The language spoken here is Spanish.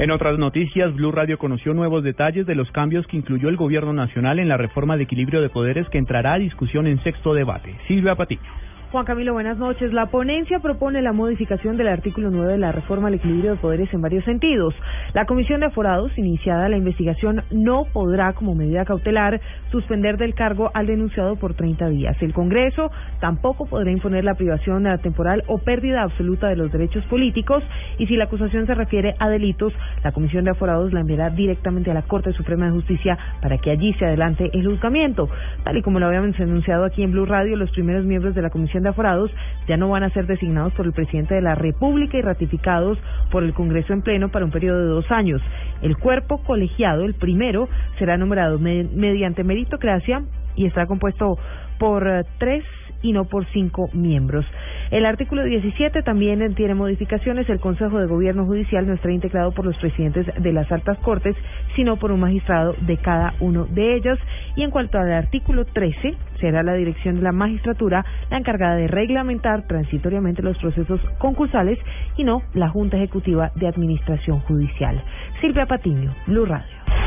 En otras noticias, Blu Radio conoció nuevos detalles de los cambios que incluyó el Gobierno Nacional en la Reforma de Equilibrio de Poderes que entrará a discusión en sexto debate. Silvia Patiño. Juan Camilo, buenas noches. La ponencia propone la modificación del artículo 9 de la Reforma al Equilibrio de Poderes en varios sentidos. La Comisión de Aforados, iniciada la investigación, no podrá, como medida cautelar, suspender del cargo al denunciado por 30 días. El Congreso tampoco podrá imponer la privación temporal o pérdida absoluta de los derechos políticos, y si la acusación se refiere a delitos, la Comisión de Aforados la enviará directamente a la Corte Suprema de Justicia para que allí se adelante el juzgamiento. Tal y como lo habíamos anunciado aquí en Blu Radio, los primeros miembros de la Comisión de Aforados ya no van a ser designados por el presidente de la República y ratificados por el Congreso en pleno para un periodo de 2 años. El cuerpo colegiado, el primero, será nombrado mediante meritocracia y estará compuesto por 3 y no por 5 miembros. El artículo 17 también tiene modificaciones. El Consejo de Gobierno Judicial no estará integrado por los presidentes de las altas cortes, sino por un magistrado de cada uno de ellas. Y en cuanto al artículo 13, será la Dirección de la Magistratura la encargada de reglamentar transitoriamente los procesos concursales y no la Junta Ejecutiva de Administración Judicial. Silvia Patiño, Blu Radio.